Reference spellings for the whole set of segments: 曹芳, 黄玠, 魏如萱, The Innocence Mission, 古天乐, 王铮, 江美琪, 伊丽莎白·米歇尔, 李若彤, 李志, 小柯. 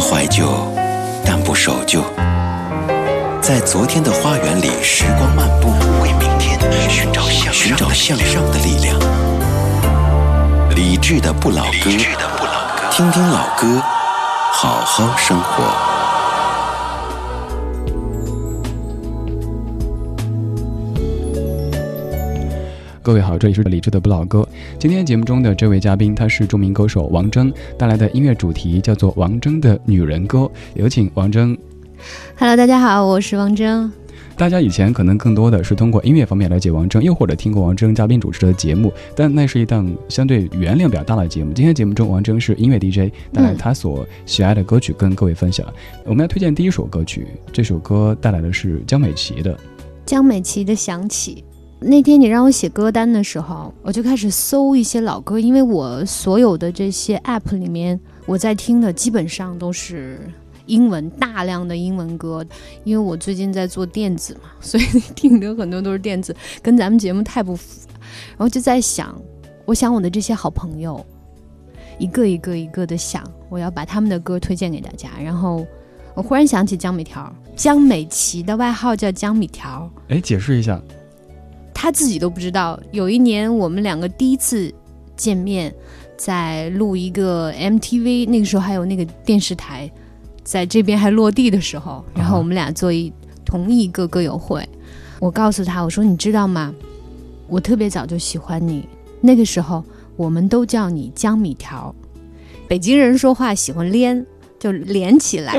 们怀旧，但不守旧。在昨天的花园里，时光漫步，为明天寻找向上的力量。理智的不老歌，听听老歌，好好生活。 各位好，这里是理智的不老歌。今天节目中的这位嘉宾，他是著名歌手王铮带来的音乐主题叫做《王铮的女人歌》，有请王铮。Hello， 大家好，我是王铮。大家以前可能更多的是通过音乐方面了解王铮，又或者听过王铮嘉宾主持的节目，但那是一档相对原量比较大的节目。今天节目中，王铮是音乐 DJ， 带来他所喜爱的歌曲跟各位分享。我们要推荐第一首歌曲，这首歌带来的是江美琪的《想起》。 那天你让我写歌单的时候，我就开始搜一些老歌，因为我所有的这些 app 里面，我在听的基本上都是英文，大量的英文歌，因为我最近在做电子嘛，所以听的很多都是电子，跟咱们节目太不符。然后就在想，我想我的这些好朋友，一个的想，我要把他们的歌推荐给大家。然后我忽然想起江美条，江美琪的外号叫江米条。哎，解释一下。 他自己都不知道。有一年，我们两个第一次见面，在录一个 MTV， 那个时候还有那个电视台，在这边还落地的时候，然后我们俩做同一个歌友会。我告诉他，我说你知道吗？我特别早就喜欢你。那个时候我们都叫你江米条。北京人说话喜欢连，就连起来。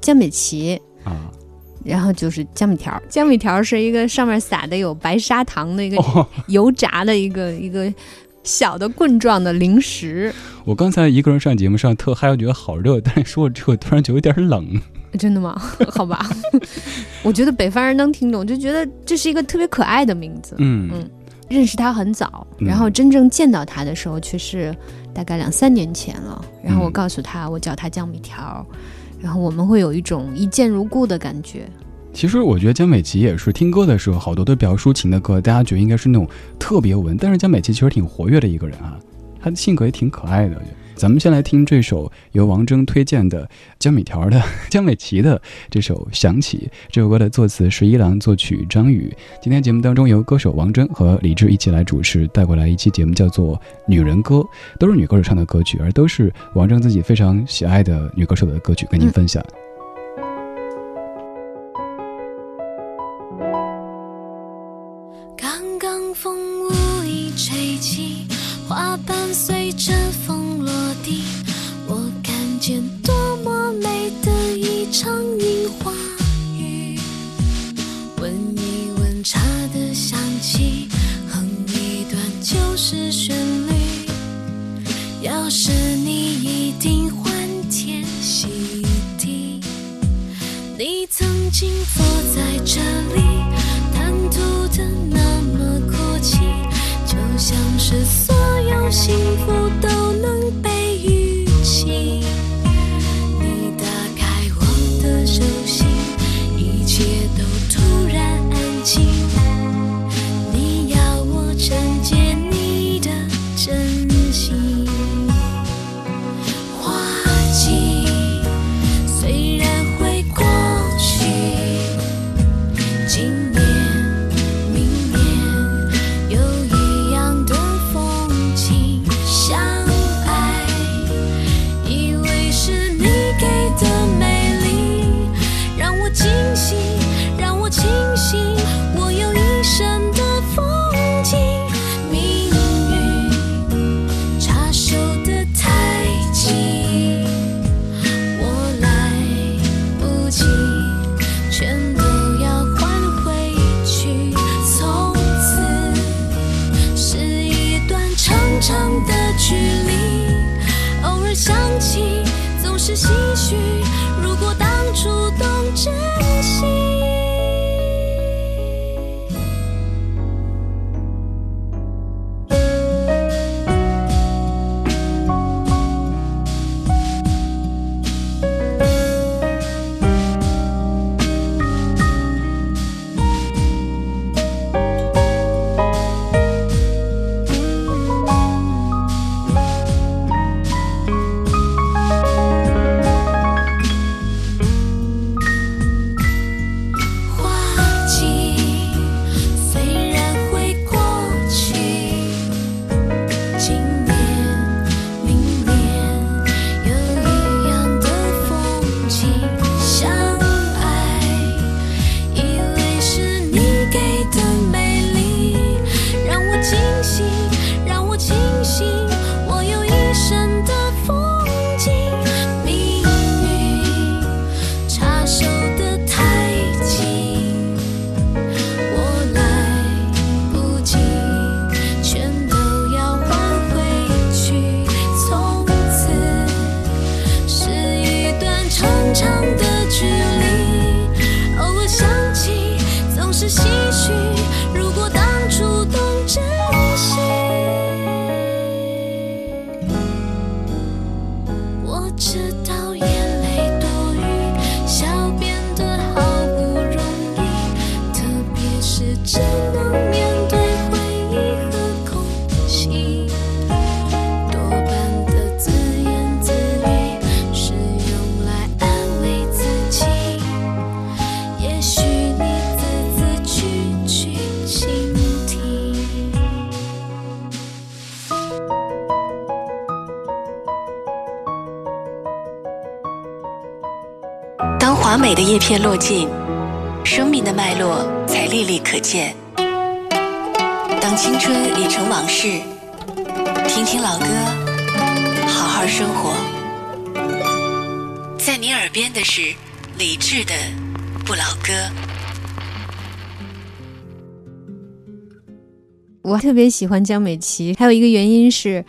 江美琪。啊。 然后就是江米条是一个上面撒的有白砂糖的一个油炸的一个小的棍状的零食。我刚才一个人上节目上特嗨，我觉得好热，但是说这个突然就有点冷。真的吗？好吧，我觉得北方人能听懂，就觉得这是一个特别可爱的名字。嗯，认识他很早，然后真正见到他的时候却是大概2、3年前了。然后我告诉他，我叫他江米条。 然后我们会有一种一见如故的感觉。其实我觉得江美琪也是听歌的时候，好多都比较抒情的歌，大家觉得应该是那种特别文，但是江美琪其实挺活跃的一个人啊，她的性格也挺可爱的。咱们先来听这首由王铮推荐的江美琪的这首《想起》，这首歌的作词石一郎，作曲张宇。今天节目当中由歌手王铮和李志一起来主持，带过来一期节目叫做《女人歌》，都是女歌手唱的歌曲，而都是王铮自己非常喜爱的女歌手的歌曲，跟您分享。刚刚风无意吹起，花瓣随着风。 我看见多么美的一场樱花雨，闻一闻茶的香气，哼一段旧时旋律。要是你一定欢天喜地，你曾经坐在这里，贪图的那么阔气，就像是所有幸福都能被。 你打开我的手心，一切都突然安静。你要我承接你的真心。花季虽然会过去，今年、明年有一样的风景。像。 是唏嘘，如果当初懂珍惜。华美的叶片落尽，生命的脉络才历历可见。当青春已成往事，听听老歌，好好生活。在你耳边的是李志的《不老歌》。我特别喜欢江美琪，还有一个原因是，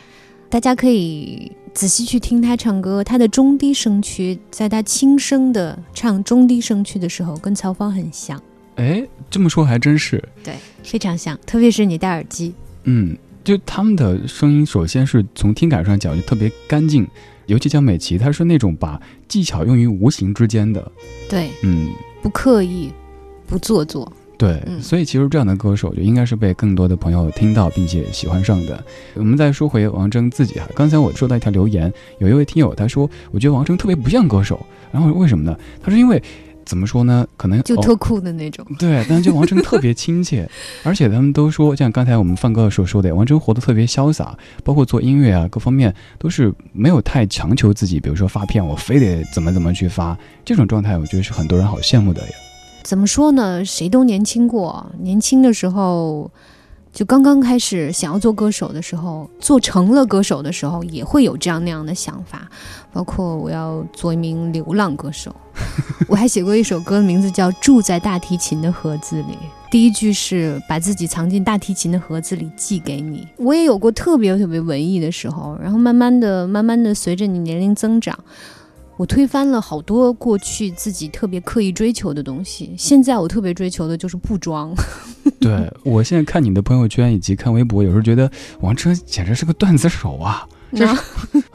大家可以仔细去听他唱歌，他的中低声区，在他轻声的唱中低声区的时候，跟曹芳很像。哎，这么说还真是。对，非常像，特别是你戴耳机。嗯，就他们的声音，首先是从听感上讲就特别干净，尤其江美琪，她是那种把技巧用于无形之间的。对，嗯，不刻意，不做作。对，所以其实这样的歌手就应该是被更多的朋友听到并且喜欢上的。我们再说回王铮自己哈，刚才我收到一条留言，有一位听友他说，我觉得王铮特别不像歌手，然后为什么呢？他说因为怎么说呢，可能就脱裤的那种。对，但是就王铮特别亲切，而且他们都说，像刚才我们范哥所说的，王铮活得特别潇洒，包括做音乐啊各方面都是没有太强求自己，比如说发片我非得怎么去发，这种状态我觉得是很多人好羡慕的呀。怎么说呢，谁都年轻过，年轻的时候就刚刚开始想要做歌手的时候，做成了歌手的时候，也会有这样那样的想法，包括我要做一名流浪歌手。我还写过一首歌，名字叫《住在大提琴的盒子里》，第一句是把自己藏进大提琴的盒子里寄给你。我也有过特别文艺的时候，然后慢慢的随着你年龄增长，我推翻了好多过去自己特别刻意追求的东西，现在我特别追求的就是不装。对，我现在看你的朋友圈以及看微博，有时候觉得王铮简直是个段子手啊。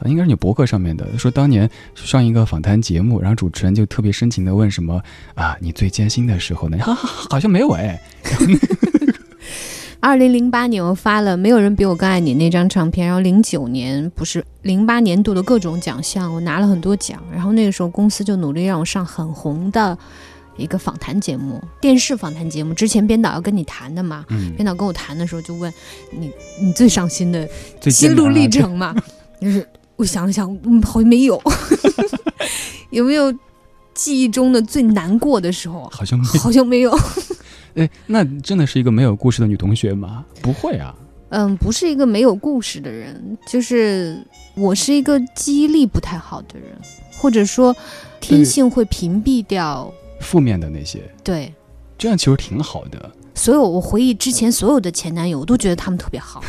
应该是你博客上面的说，当年上一个访谈节目，然后主持人就特别深情的问什么啊，你最艰辛的时候呢？好像没有哎。2008年我发了《没有人比我更爱你》那张唱片，然后09年不是08年度的各种奖项，我拿了很多奖，然后那个时候公司就努力让我上很红的一个访谈节目，电视访谈节目，之前编导要跟你谈的嘛，编导跟我谈的时候就问你最上心的心路历程嘛，就是我想了想，好像没有。有没有记忆中的最难过的时候？好像没有。哎，那真的是一个没有故事的女同学吗？不会啊，不是一个没有故事的人，就是我是一个记忆力不太好的人，或者说天性会屏蔽掉负面的那些。对，这样其实挺好的。所有我回忆之前所有的前男友，我都觉得他们特别好。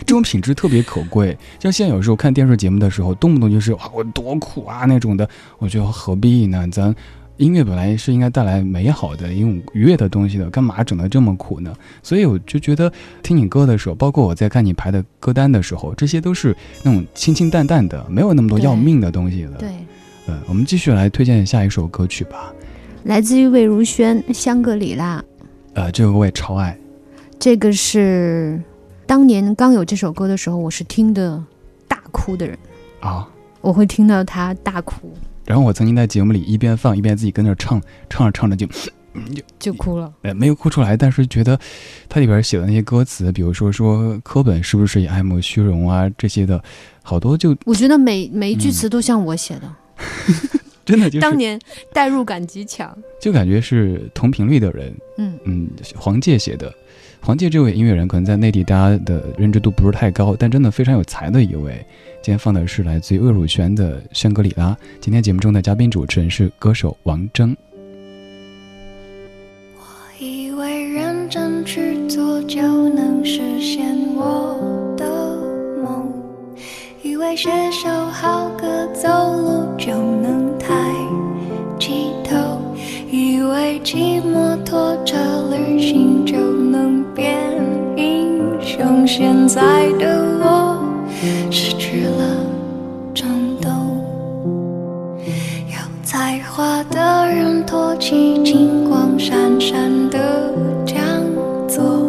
这种品质特别可贵，像现在有时候看电视节目的时候，动不动就是哇我多苦啊那种的，我觉得何必呢？咱音乐本来是应该带来美好的一种愉悦的东西的，干嘛整得这么苦呢？所以我就觉得听你歌的时候，包括我在看你排的歌单的时候，这些都是那种清清淡淡的，没有那么多要命的东西的。对，我们继续来推荐下一首歌曲吧，来自于魏如萱《香格里拉》。这个我也超爱，这个是当年刚有这首歌的时候，我是听的大哭的人啊，我会听到他大哭。然后我曾经在节目里一边放一边自己跟那唱，唱着就哭了，没有哭出来，但是觉得他里边写的那些歌词，比如说柯本是不是也爱慕虚荣啊这些的，好多就我觉得每一句词都像我写的。真的就是当年代入感极强，就感觉是同频率的人。黄玠写的，黄玠这位音乐人可能在内地大家的认知度不是太高，但真的非常有才的一位。今天放的是来自于魏如萱的《香格里拉》。今天节目中的嘉宾主持人是歌手王铮。我以为认真去做就能实现我的梦，以为写首好歌走路就能抬起头，以为骑摩托车旅行就能变英雄。现在的我失去了冲动，话的人托起金光闪闪的讲座，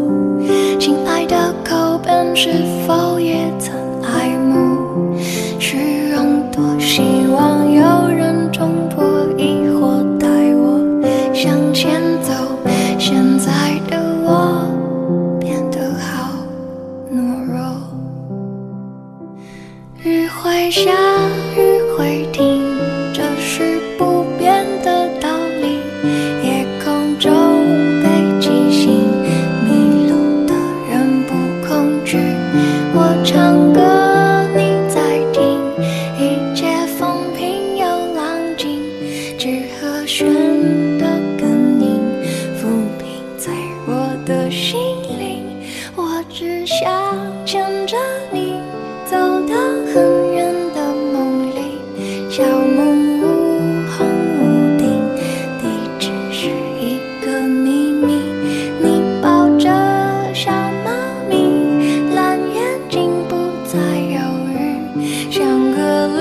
亲爱的口本是否也曾爱慕虚荣？多希望有人冲破疑惑，带我向前走。现在的我变得好懦弱，雨会下，雨会停。 只想牵着你走到很远的梦里，小木屋红屋顶，地址是一个秘密。你抱着小猫咪，蓝眼睛不再犹豫，像个离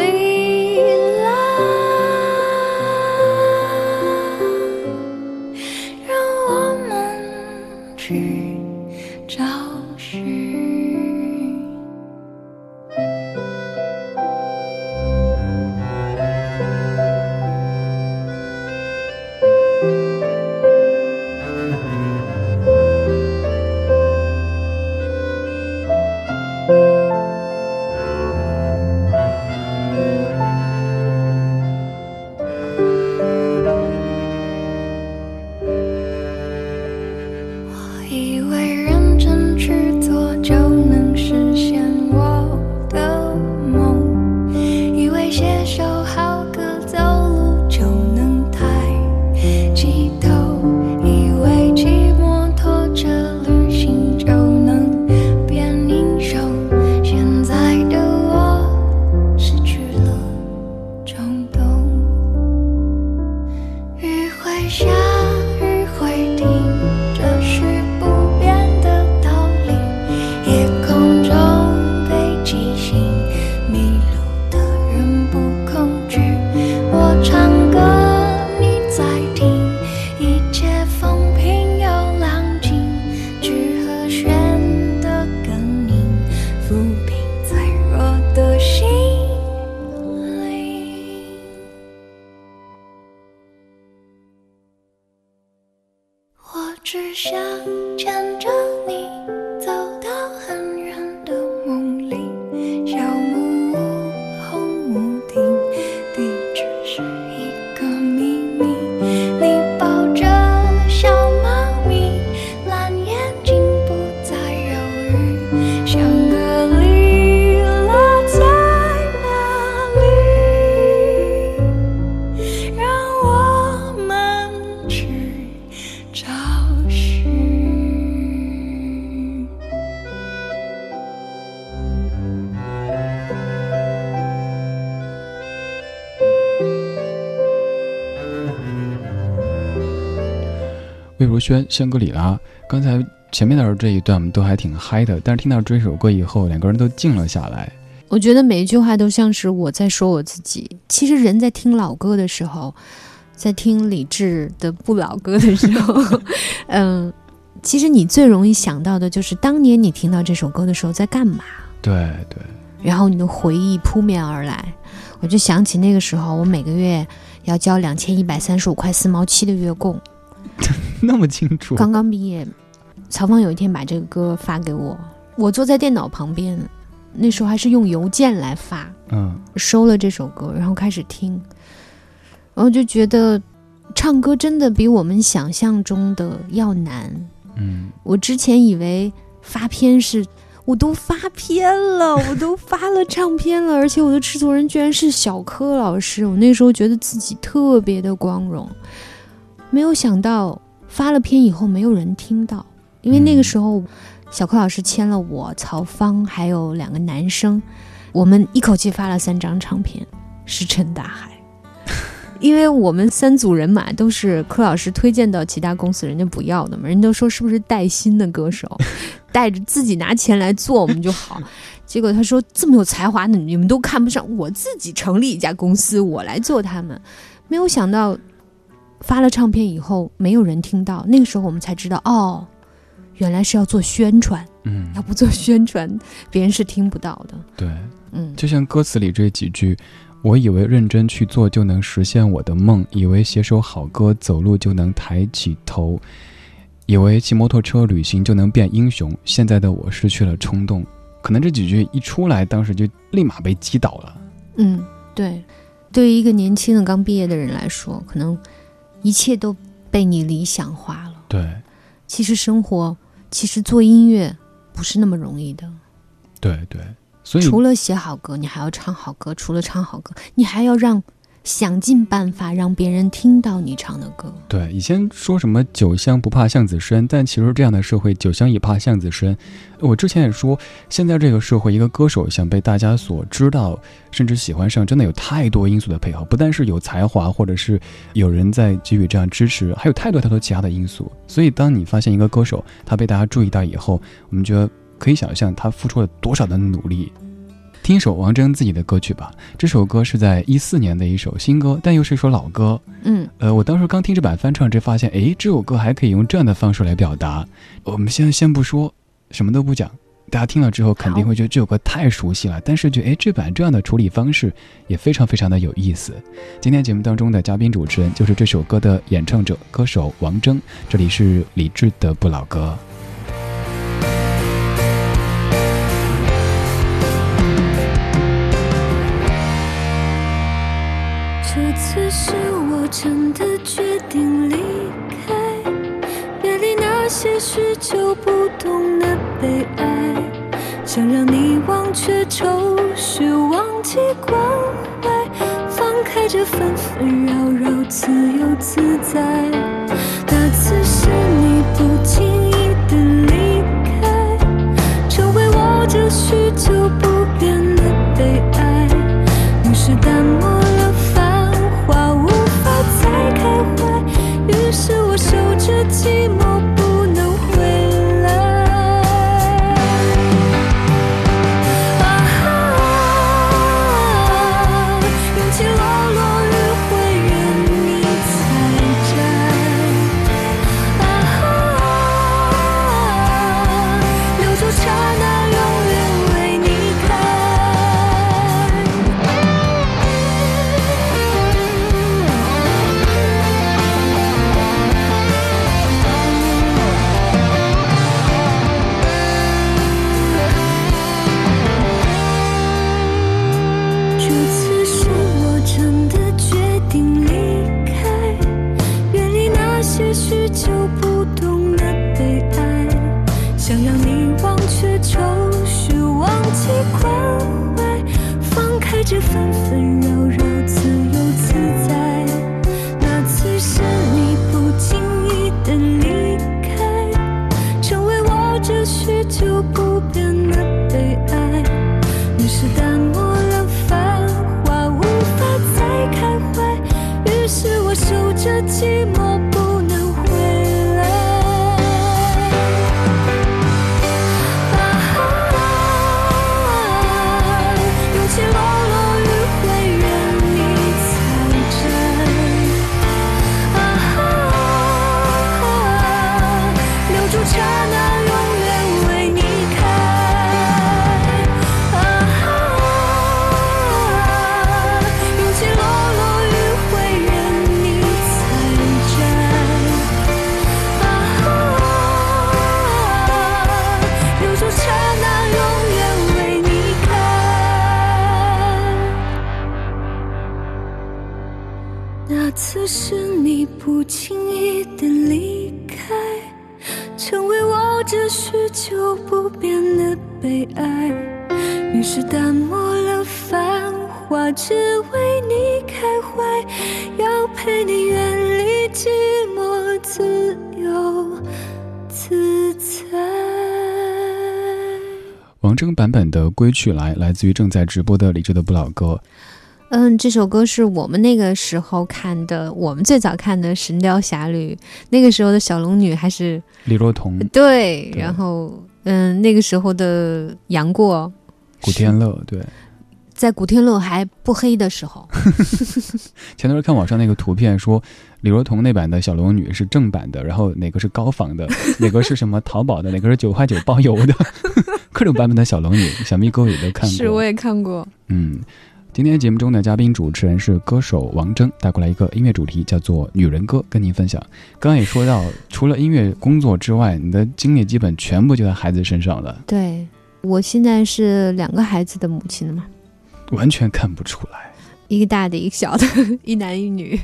了在哪里？让我们去找。 魏如萱，香格里拉。刚才前面的这一段我们都还挺嗨的，但是听到这首歌以后，两个人都静了下来。我觉得每一句话都像是我在说我自己。其实人在听老歌的时候，在听李志的不老歌的时候，其实你最容易想到的就是当年你听到这首歌的时候在干嘛。对对。然后你的回忆扑面而来，我就想起那个时候，我每个月要交2135.47块的月供。 那么清楚。刚刚毕业，曹芳有一天把这个歌发给我，我坐在电脑旁边，那时候还是用邮件来发。嗯，收了这首歌，然后开始听，然后就觉得唱歌真的比我们想象中的要难。嗯，我之前以为发片是，我都发片了，我都发了唱片了，而且我的制作人居然是小柯老师，我那时候觉得自己特别的光荣。 没有想到发了片以后没有人听到，因为那个时候小柯老师签了我、曹芳还有两个男生，我们一口气发了3张唱片，石沉大海。因为我们3组人马都是柯老师推荐到其他公司人家不要的嘛，人都说是不是带薪的歌手，带着自己拿钱来做我们就好。结果他说这么有才华的你们都看不上，我自己成立一家公司，我来做他们。没有想到发了唱片以后没有人听到，那个时候我们才知道，哦，原来是要做宣传，嗯，要不做宣传别人是听不到的。对，嗯，就像歌词里这几句，我以为认真去做就能实现我的梦，以为写首好歌走路就能抬起头，以为骑摩托车旅行就能变英雄，现在的我失去了冲动。可能这几句一出来，当时就立马被击倒了。嗯，对，对于一个年轻的刚毕业的人来说，可能一切都被你理想化了。对，其实生活，其实做音乐不是那么容易的。对对，所以除了写好歌，你还要唱好歌；除了唱好歌，你还要想尽办法让别人听到你唱的歌。对，以前说什么酒香不怕巷子深，但其实这样的社会酒香也怕巷子深。我之前也说，现在这个社会一个歌手想被大家所知道甚至喜欢上，真的有太多因素的配合，不但是有才华或者是有人在给予这样支持，还有太多太多其他的因素。所以当你发现一个歌手他被大家注意到以后，我们觉得可以想象他付出了多少的努力。听一首王铮自己的歌曲吧，这首歌是在2014年的一首新歌，但又是一首老歌。嗯，我当时刚听这版翻唱，就发现，哎，这首歌还可以用这样的方式来表达。我们先不说，什么都不讲，大家听了之后肯定会觉得这首歌太熟悉了，但是觉得，哎，这版这样的处理方式也非常非常的有意思。今天节目当中的嘉宾主持人就是这首歌的演唱者歌手王铮，这里是李志的不老歌。这是我真的决定离开，别理那些许久不懂的悲哀，想让你忘却愁绪，忘记关怀，放开这纷纷扰扰，自由自在。那次是你不经意的离开，成为我这许久不变的悲哀，你是淡漠寂寞不能回来，啊，勇气落落雨会任你采摘，啊，留住刹那永远为你王铮版本的《归去来》来自于正在直播的李志的不老歌。嗯，这首歌是我们那个时候看的，我们最早看的《神雕侠侣》，那个时候的小龙女还是李若彤，对，然后那个时候的杨过、古天乐，对，在古天乐还不黑的时候。前头看网上那个图片说李若彤那版的小龙女是正版的，然后哪个是高仿的，哪个是什么淘宝的，哪个是9块9包邮的，各种版本的小龙女，小蜜沟也都看过。是，我也看过。嗯，今天节目中的嘉宾主持人是歌手王铮，带过来一个音乐主题叫做女人歌跟您分享。刚刚也说到除了音乐工作之外，你的精力基本全部就在孩子身上了。对，我现在是2个孩子的母亲了嘛，完全看不出来，一个大的一个小的，一男一女。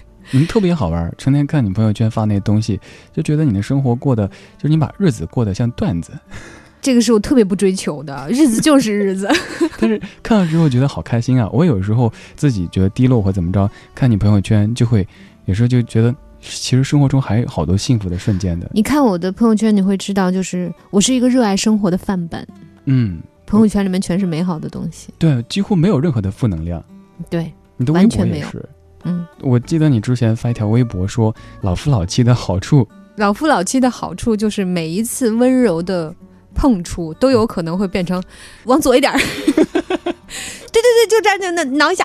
特别好玩，成天看你朋友圈发那东西，就觉得你的生活过得，就是你把日子过得像段子。这个是我特别不追求的，日子就是日子。但是看了之后觉得好开心啊！我有时候自己觉得低落或怎么着，看你朋友圈就会，有时候就觉得其实生活中还有好多幸福的瞬间的。你看我的朋友圈，你会知道，就是我是一个热爱生活的范本。嗯，朋友圈里面全是美好的东西。对，几乎没有任何的负能量。对，你的微博也是。嗯，我记得你之前发一条微博说，老夫老妻的好处。老夫老妻的好处就是每一次温柔的碰触都有可能会变成往左一点。对对对，就这样，那挠一下。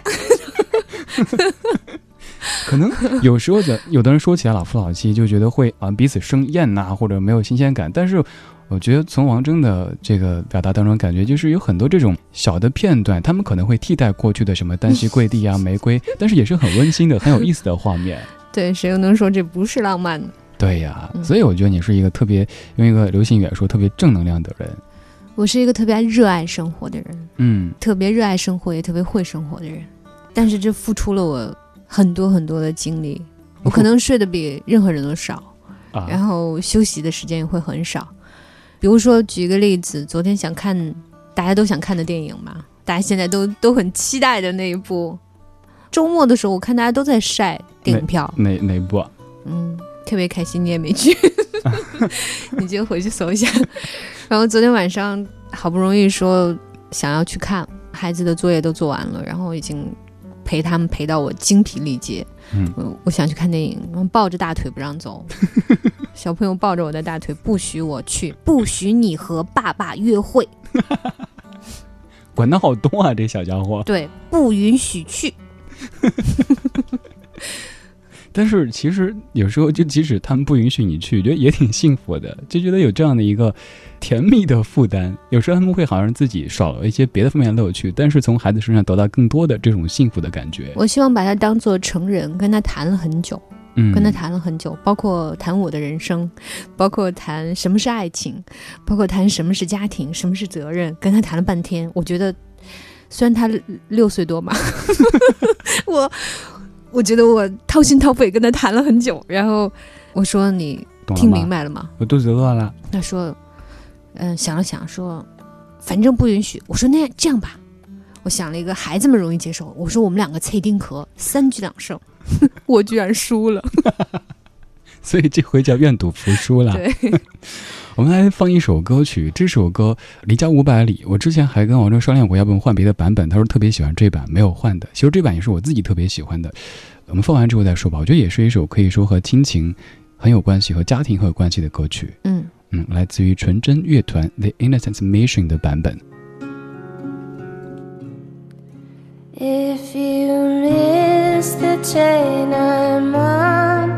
可能有时候有的人说起来老夫老妻就觉得会啊彼此生厌呐，或者没有新鲜感，但是我觉得从王铮的这个表达当中感觉就是有很多这种小的片段，他们可能会替代过去的什么单膝跪地啊玫瑰，但是也是很温馨的很有意思的画面。对，谁又能说这不是浪漫呢？对呀，所以我觉得你是一个特别，用一个流行语来说，特别正能量的人。我是一个特别热爱生活的人，特别热爱生活，也特别会生活的人。但是这付出了我很多很多的精力，我可能睡得比任何人都少，然后休息的时间也会很少。比如说，举个例子，昨天想看大家都想看的电影嘛，大家现在都很期待的那一部。周末的时候，我看大家都在晒电影票，哪一部啊？特别开心，你也没去。你就回去搜一下。然后昨天晚上好不容易说想要去看，孩子的作业都做完了，然后已经陪他们陪到我精疲力竭。我想去看电影，然后抱着大腿不让走。小朋友抱着我的大腿不许我去，不许你和爸爸约会。管得好多啊，这小家伙。对，不允许去。但是其实有时候就即使他们不允许你去，觉得也挺幸福的，就觉得有这样的一个甜蜜的负担。有时候他们会好像自己少了一些别的方面的乐趣，但是从孩子身上得到更多的这种幸福的感觉。我希望把他当做成人，跟他谈了很久，包括谈我的人生，包括谈什么是爱情，包括谈什么是家庭，什么是责任，跟他谈了半天。我觉得虽然他6岁多嘛，我觉得我掏心掏肺跟他谈了很久，然后我说你听明白了吗？我肚子饿了。他说，想了想说，反正不允许。我说那这样吧，我想了一个孩子们容易接受。我说我们两个脆丁壳，3局2胜，我居然输了。所以这回叫愿赌服输了。对。我们来放一首歌曲，这首歌《离家500里》，我之前还跟王铮商量过要不换别的版本，他说特别喜欢这版，没有换的。其实这版也是我自己特别喜欢的，我们放完之后再说吧。我觉得也是一首可以说和亲情很有关系，和家庭很有关系的歌曲。来自于纯真乐团 The Innocence Mission 的版本。 If you miss the chain I'm on,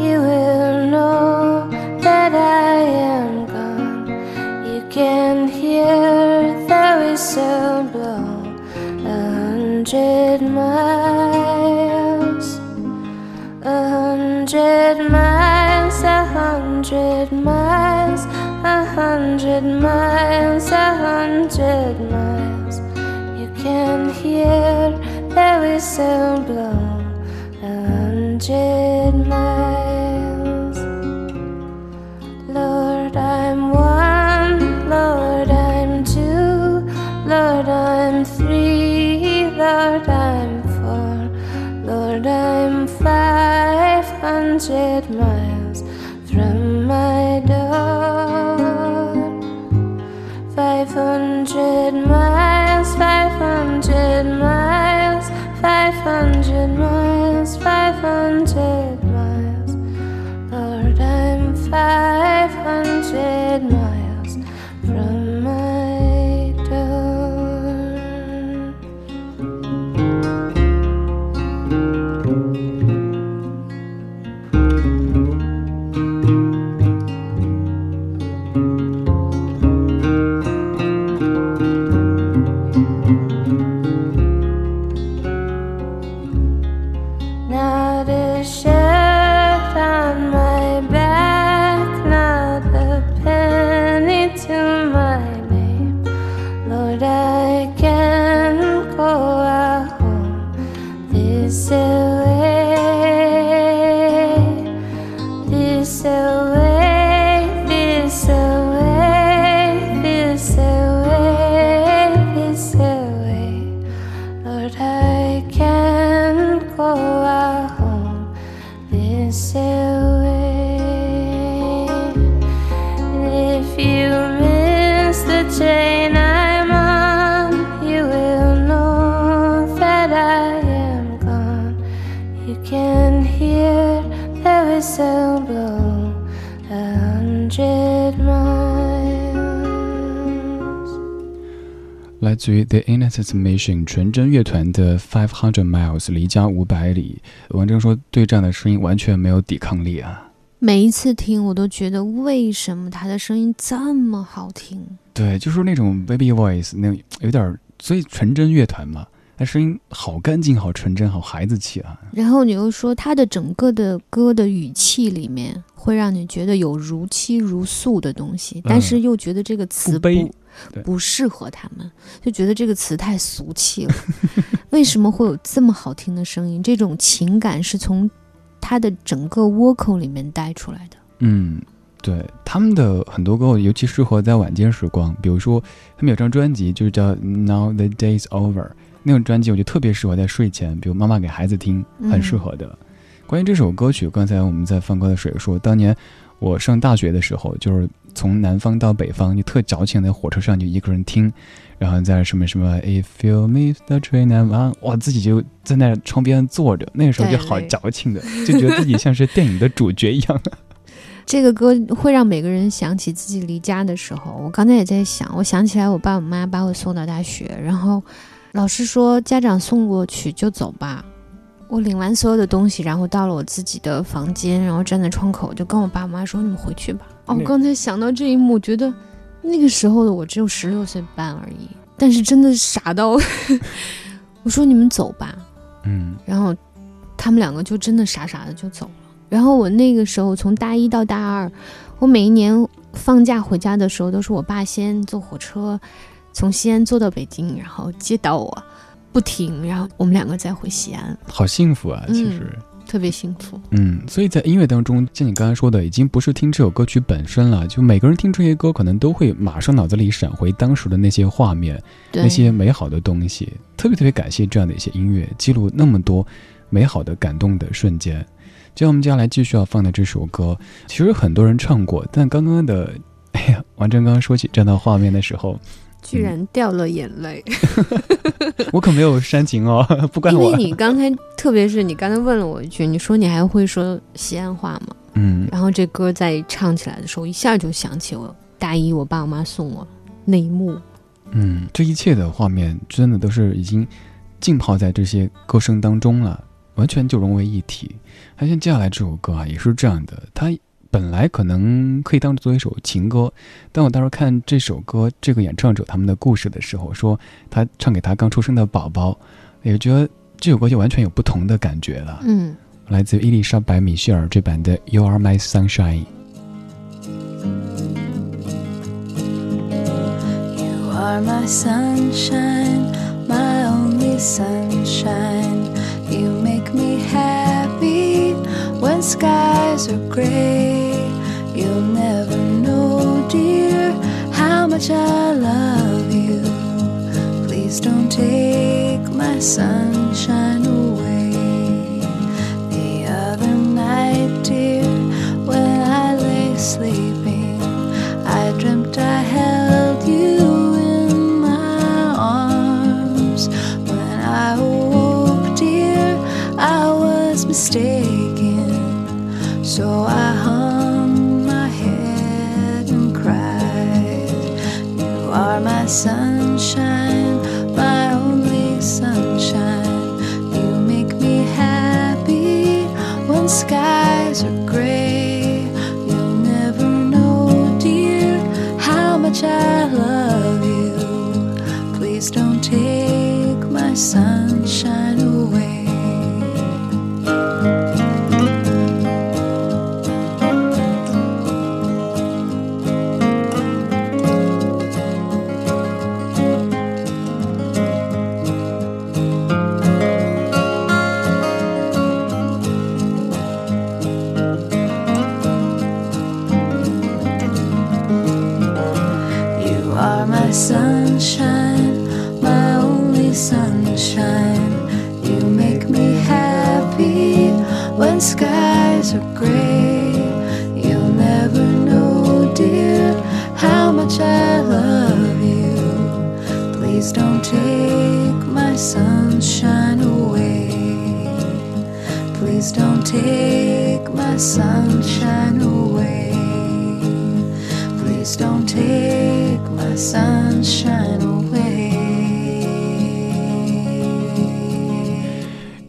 you will know that I am gone. You can hear the whistle blow 100 miles, 100 miles, 100 miles, 100 miles, 100 miles. You can hear the whistle blow 100 miles. Lord, I'm 1, Lord, I'm 2, Lord, I'm 3, Lord, I'm 4, Lord, I'm 500 miles from my door. 500 miles, 500 miles, 500 miles, 500 miles. Lord, I'm 500 miles from my door. 来自于 The Inanimation 纯真乐团的500 Miles 离家500里，王铮说对这样的声音完全没有抵抗力啊！每一次听我都觉得为什么他的声音这么好听？对，就是那种 baby voice， 那有点，所以纯真乐团嘛，他声音好干净、好纯真、好孩子气啊！然后你又说他的整个的歌的语气里面，会让你觉得有如泣如诉的东西，但是又觉得这个词不适合他们，就觉得这个词太俗气了。为什么会有这么好听的声音？这种情感是从他的整个 vocal 里面带出来的。嗯，对，他们的很多歌尤其适合在晚间时光，比如说他们有张专辑就是叫 Now the Day's Over， 那种专辑我觉得特别适合在睡前，比如妈妈给孩子听，很适合的。关于这首歌曲，刚才我们在放歌的水说，当年我上大学的时候，就是从南方到北方，就特矫情的火车上就一个人听，然后在什么什么 If you miss the train I'm on， 哇，自己就在那窗边坐着，那时候就好矫情的，就觉得自己像是电影的主角一样。这个歌会让每个人想起自己离家的时候。我刚才也在想，我想起来我爸我妈把我送到大学，然后老师说家长送过去就走吧。我领完所有的东西，然后到了我自己的房间，然后站在窗口就跟我爸妈说你们回去吧。哦，我刚才想到这一幕，我觉得那个时候的我只有16岁半而已，但是真的傻到我说你们走吧，然后他们两个就真的傻傻的就走了。然后我那个时候从大1到大2，我每一年放假回家的时候都是我爸先坐火车从西安坐到北京，然后接到我不停，然后我们两个再回西安。好幸福啊，其实特别幸福。所以在音乐当中，像你刚才说的，已经不是听这首歌曲本身了，就每个人听这些歌可能都会马上脑子里闪回当时的那些画面，那些美好的东西。特别感谢这样的一些音乐，记录那么多美好的感动的瞬间。就像我们接下来继续要放的这首歌，其实很多人唱过，但刚刚的王铮刚刚说起这样的画面的时候，居然掉了眼泪。我可没有煽情哦，不怪我。因为你刚才，特别是你刚才问了我一句，你说你还会说西安话吗？然后这歌在唱起来的时候，一下就想起我大1我爸我妈送我那一幕。这一切的画面真的都是已经浸泡在这些歌声当中了，完全就融为一体。还像接下来这首歌啊，也是这样的，它本来可能可以当作一首情歌，但我当时看这首歌这个演唱者他们的故事的时候，说他唱给他刚出生的宝宝，也觉得这首歌就完全有不同的感觉了。来自伊丽莎白·米歇尔这版的 You Are My Sunshine。 You are my sunshine, my only sunshine. You make me happy when skies are grey.You'll never know, dear, how much I love you. Please don't take my sunshine away. The other night, dear, when I lay sleeping, I dreamt I held you in my arms. When I awoke, dear, I was mistaken, so I hung.You are my sunshine, my only sunshine. You make me happy when skies are gray. You'll never know, dear, how much I love you. Please don't take my sunshine away. days are gray. You'll never know, dear, how much I love you. Please don't take my sunshine away. Please don't take my sunshine away. Please don't take my sunshine away.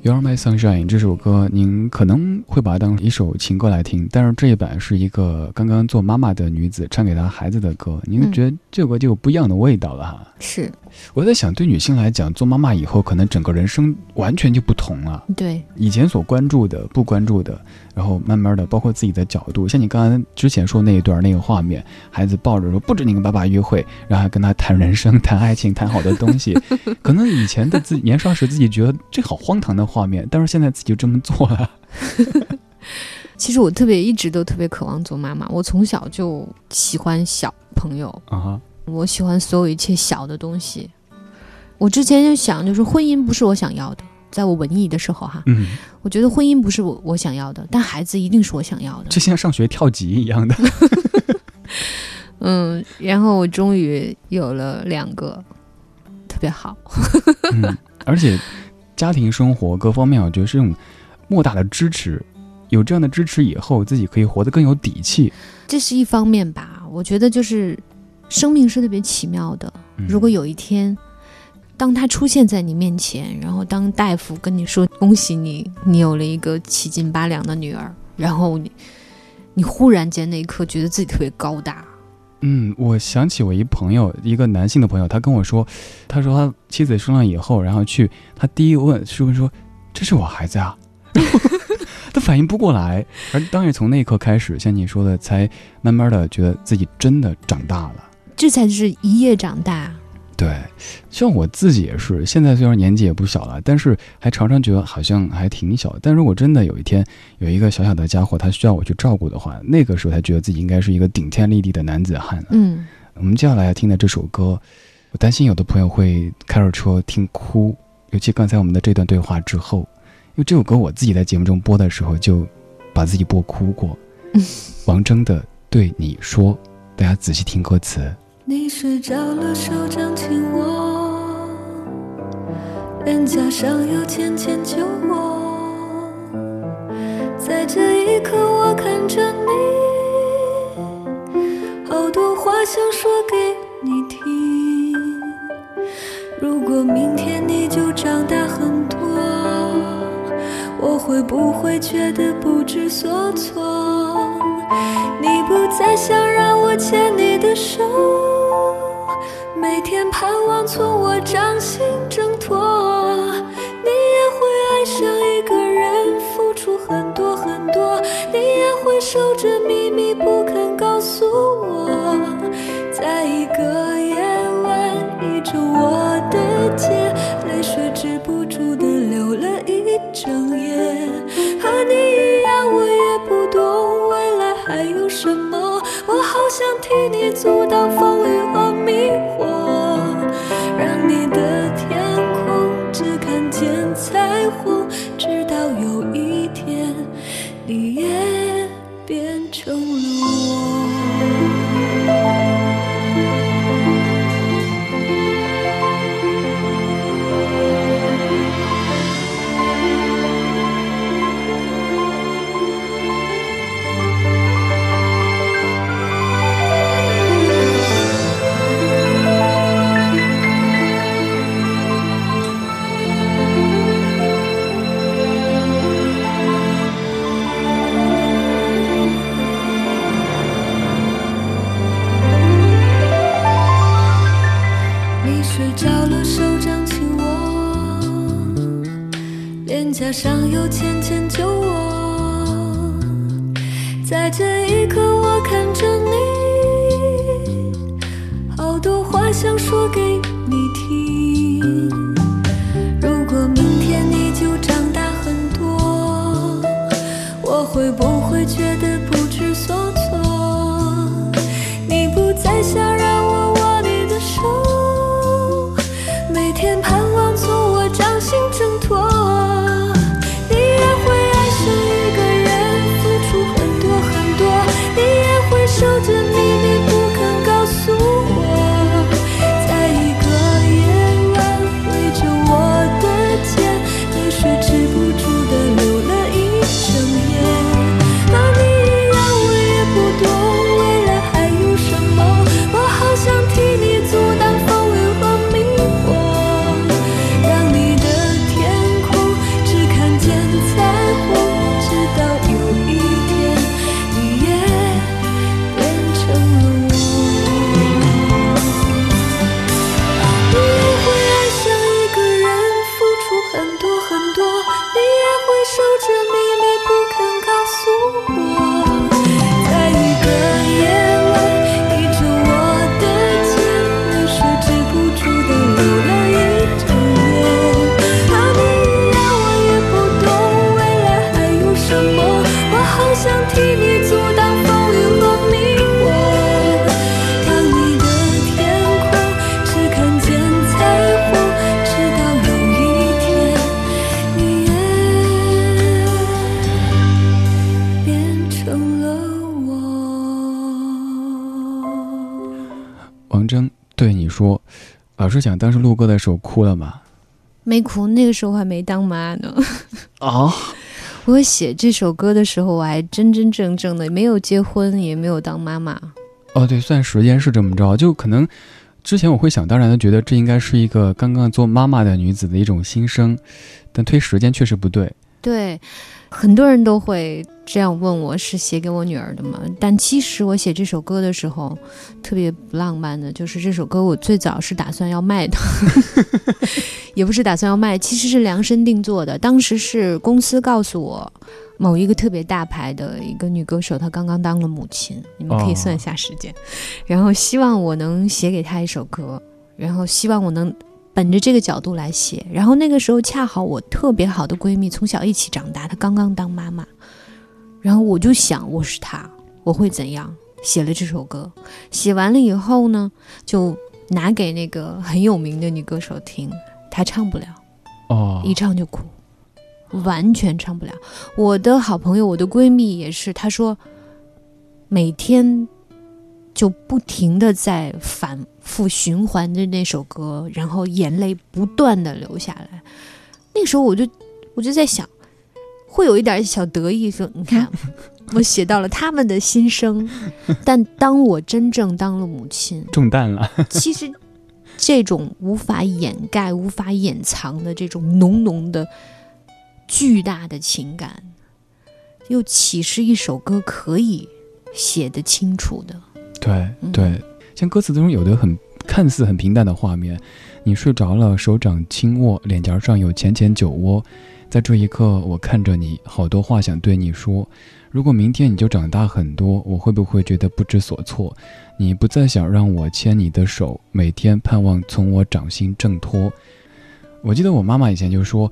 You Are My Sunshine 这首歌，您可能会把它当一首情歌来听，但是这一版是一个刚刚做妈妈的女子唱给她孩子的歌，您会觉得这首歌就有不一样的味道了哈。是，我在想，对女性来讲，做妈妈以后，可能整个人生完全就不同了。对，以前所关注的、不关注的，然后慢慢的，包括自己的角度，像你刚刚之前说那一段那个画面，孩子抱着说不止你跟爸爸约会，然后还跟他谈人生、谈爱情、谈好的东西，可能以前的自己年少时自己觉得这好荒唐的话。但是现在自己就这么做了。其实我一直都特别渴望做妈妈，我从小就喜欢小朋友、我喜欢所有一切小的东西。我之前就想，就是婚姻不是我想要的，在我文艺的时候哈，我觉得婚姻不是我想要的，但孩子一定是我想要的，就像上学跳级一样的。然后我终于有了2个，特别好。而且家庭生活各方面，我觉得是用莫大的支持，有这样的支持以后，自己可以活得更有底气，这是一方面吧。我觉得就是生命是特别奇妙的，如果有一天当他出现在你面前，然后当大夫跟你说恭喜你，你有了一个7斤8两的女儿，然后你忽然间那一刻觉得自己特别高大。我想起我一个男性的朋友，他跟我说，他说他妻子生了以后，然后他第一个问说这是我孩子啊，然后他反应不过来。而当然从那一刻开始，像你说的，才慢慢的觉得自己真的长大了，这才是一夜长大。对，像我自己也是，现在虽然年纪也不小了，但是还常常觉得好像还挺小。但如果真的有一天有一个小小的家伙，他需要我去照顾的话，那个时候才觉得自己应该是一个顶天立地的男子汉了。我们接下来要听的这首歌，我担心有的朋友会开着车听哭，尤其刚才我们的这段对话之后，因为这首歌我自己在节目中播的时候就把自己播哭过。王铮的《对你说》，大家仔细听歌词。你睡着了，手掌紧握，脸颊上又浅浅酒窝，在这一刻我看着你，好多话想说给你听。如果明天你就长大很多，我会不会觉得不知所措？你不再想让我牵你的手，每天盼望从我掌心挣脱。你也会爱上一个人，付出很多很多，你也会守着秘密不肯告诉我。在一个夜晚，倚着我的肩，泪水止不住地流了一整夜。和你一样，我也不懂未来还有什么，我好想替你阻挡风雨和迷惑，让你的天空只看见彩虹，直到有一天你也变成了我。加上有浅浅酒窝，在这一刻我看着你，好多话想说给你听。如果明天你就长大很多，我会不会觉得不知所措？你不再想让我握你的手，每天盼望从我掌心挣脱。你也会爱上一个人。想替你阻挡风雨和迷惑。当你的天空只看见彩虹，直到有一天你也变成了我。王铮对你说，老师讲当时路过的时候哭了吗？没哭，那个时候还没当妈呢。啊！我写这首歌的时候，我还真正的没有结婚，也没有当妈妈。哦，对，算时间是这么着，就可能之前我会想当然的觉得这应该是一个刚刚做妈妈的女子的一种心声，但推时间确实不对。对，很多人都会这样问我是写给我女儿的吗？但其实我写这首歌的时候特别不浪漫的，就是这首歌我最早是打算要卖的也不是打算要卖，其实是量身定做的。当时是公司告诉我某一个特别大牌的一个女歌手，她刚刚当了母亲，你们可以算一下时间，然后希望我能写给她一首歌，然后希望我能本着这个角度来写。然后那个时候恰好我特别好的闺蜜从小一起长大，她刚刚当妈妈，然后我就想我是她我会怎样，写了这首歌。写完了以后呢，就拿给那个很有名的女歌手听，她唱不了，一唱就哭，完全唱不了。我的好朋友，我的闺蜜也是，她说每天就不停地在反复循环着那首歌，然后眼泪不断地流下来。那个时候我就在想，会有一点小得意，说你看我写到了他们的心声但当我真正当了母亲，重担了其实这种无法掩盖无法掩藏的这种浓浓的巨大的情感，又岂是一首歌可以写得清楚的。对对，像歌词中有的很看似很平淡的画面，你睡着了，手掌轻握，脸颊上有浅浅酒窝，在这一刻我看着你，好多话想对你说。如果明天你就长大很多，我会不会觉得不知所措？你不再想让我牵你的手，每天盼望从我掌心挣脱。我记得我妈妈以前就说，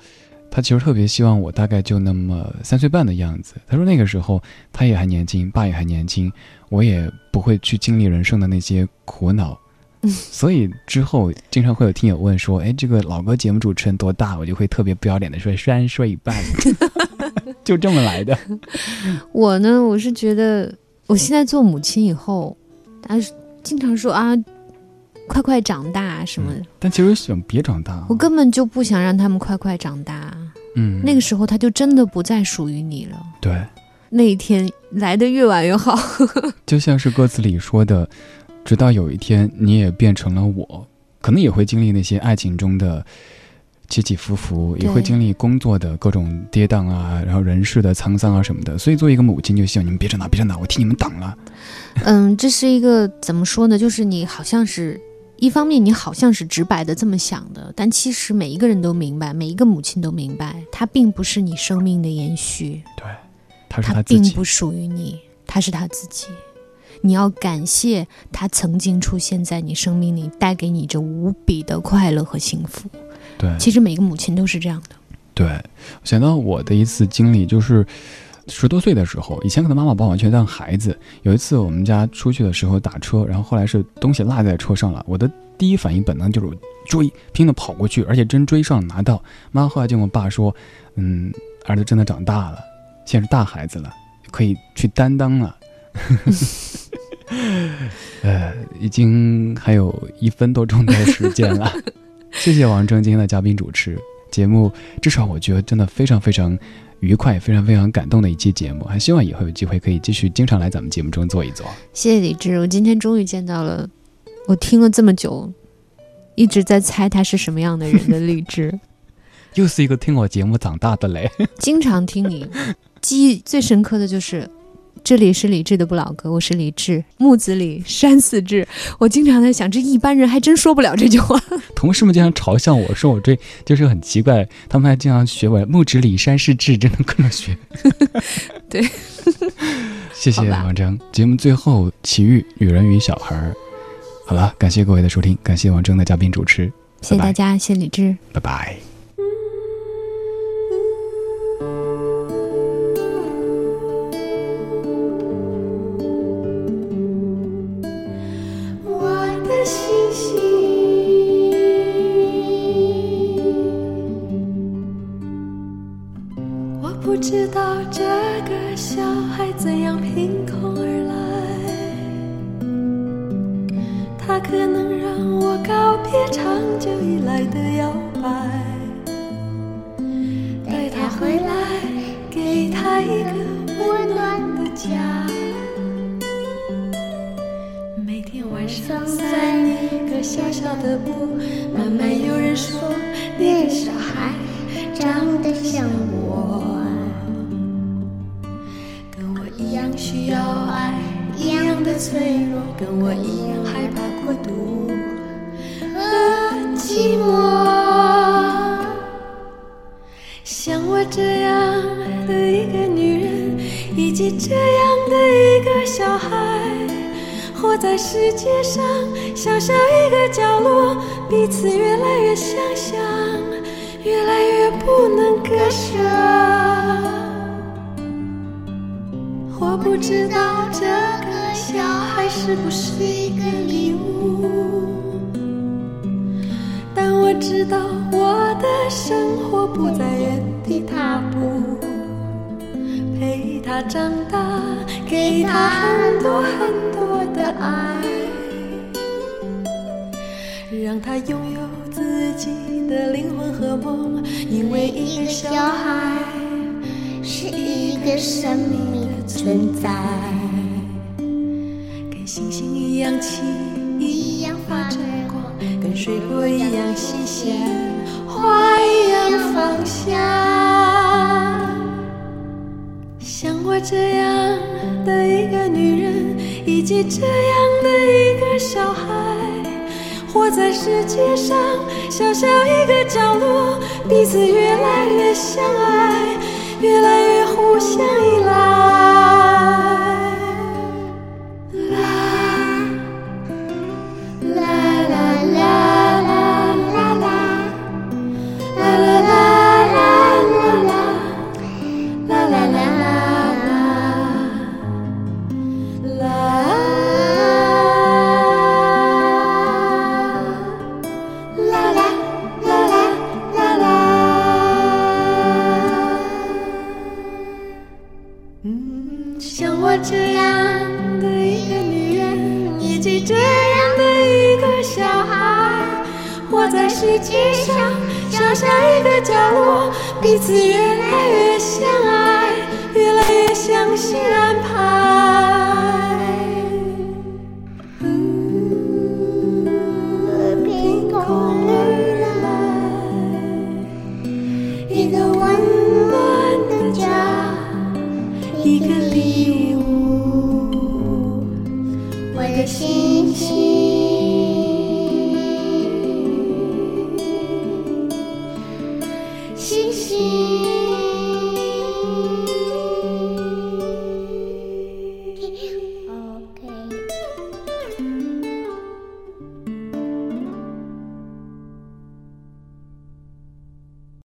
她其实特别希望我大概就那么3岁半的样子，她说那个时候她也还年轻，爸也还年轻，我也不会去经历人生的那些苦恼。所以之后经常会有听友问说，哎，这个老歌节目主持人多大？我就会特别不要脸的说3岁半就这么来的。我呢，我是觉得我现在做母亲以后，大家经常说啊快快长大什么的，但其实想别长大，我根本就不想让他们快快长大。那个时候他就真的不再属于你了。对，那一天来得越晚越好就像是歌词里说的，直到有一天你也变成了我。可能也会经历那些爱情中的起起伏伏，也会经历工作的各种跌宕啊，然后人世的沧桑啊什么的。所以做一个母亲就希望你们别长大别长大，我替你们挡了。这是一个怎么说呢，就是你好像是一方面你好像是直白的这么想的，但其实每一个人都明白，每一个母亲都明白，她并不是你生命的延续。对，她是她自己，她并不属于你，她是她自己。你要感谢她曾经出现在你生命里，带给你这无比的快乐和幸福。对，其实每个母亲都是这样的。对，我想到我的一次经历，就是10多岁的时候，以前可能妈妈把我完全当孩子。有一次我们家出去的时候打车，然后后来是东西落在车上了，我的第一反应本能就是追，拼的跑过去，而且真追上拿到。妈后来就跟我爸说，儿子真的长大了，现在是大孩子了，可以去担当了已经还有1分多钟的时间了谢谢王铮今天的嘉宾主持节目，至少我觉得真的非常非常愉快，非常非常感动的一期节目，还希望以后有机会可以继续经常来咱们节目中坐一坐。谢谢李志，我今天终于见到了我听了这么久一直在猜他是什么样的人的李志又是一个听我节目长大的嘞经常听你，记忆最深刻的就是这里是李志的不老歌，我是李志，木子李山四志。我经常在想，这一般人还真说不了这句话。同事们经常嘲笑我说我这就是很奇怪，他们还经常学我木子李山四志，真的跟着学。对，谢谢王铮。节目最后，奇遇女人与小孩。好了，感谢各位的收听，感谢王铮的嘉宾主持，谢谢大家，拜拜，谢谢李志，拜拜。不知道这个小孩怎样凭空而来，他可能让我告别长久以来的摇摆，带他回来，给他一个温暖的家。每天晚上散一个小小的步，慢慢有人说那个小孩长得像我，跟我一样需要爱，一样的脆弱，跟我一样害怕孤独和寂寞。像我这样的一个女人，以及这样的一个小孩，活在世界上小小一个角落，彼此越来越相像，越来越不能割舍。我不知道这个小孩是不是一个礼物，但我知道我的生活不在原地踏步，陪他长大，给他很多很多的爱，让他拥有自己的灵魂和梦，因为一个小孩是一个生命的存在，跟星星一样奇异，一样发着光，跟水果一样新鲜，花一样芳香。像我这样的一个女人，以及这样的一个小孩，活在世界上小小一个角落，彼此越来越相爱，越来越互相依赖。像我这样的一个女人，以及这样的一个小孩，活在世界上小小一个角落，彼此越来越相爱，越来越相信安排。凭空而来，一个温暖的家，一个礼物，我的星星，星星。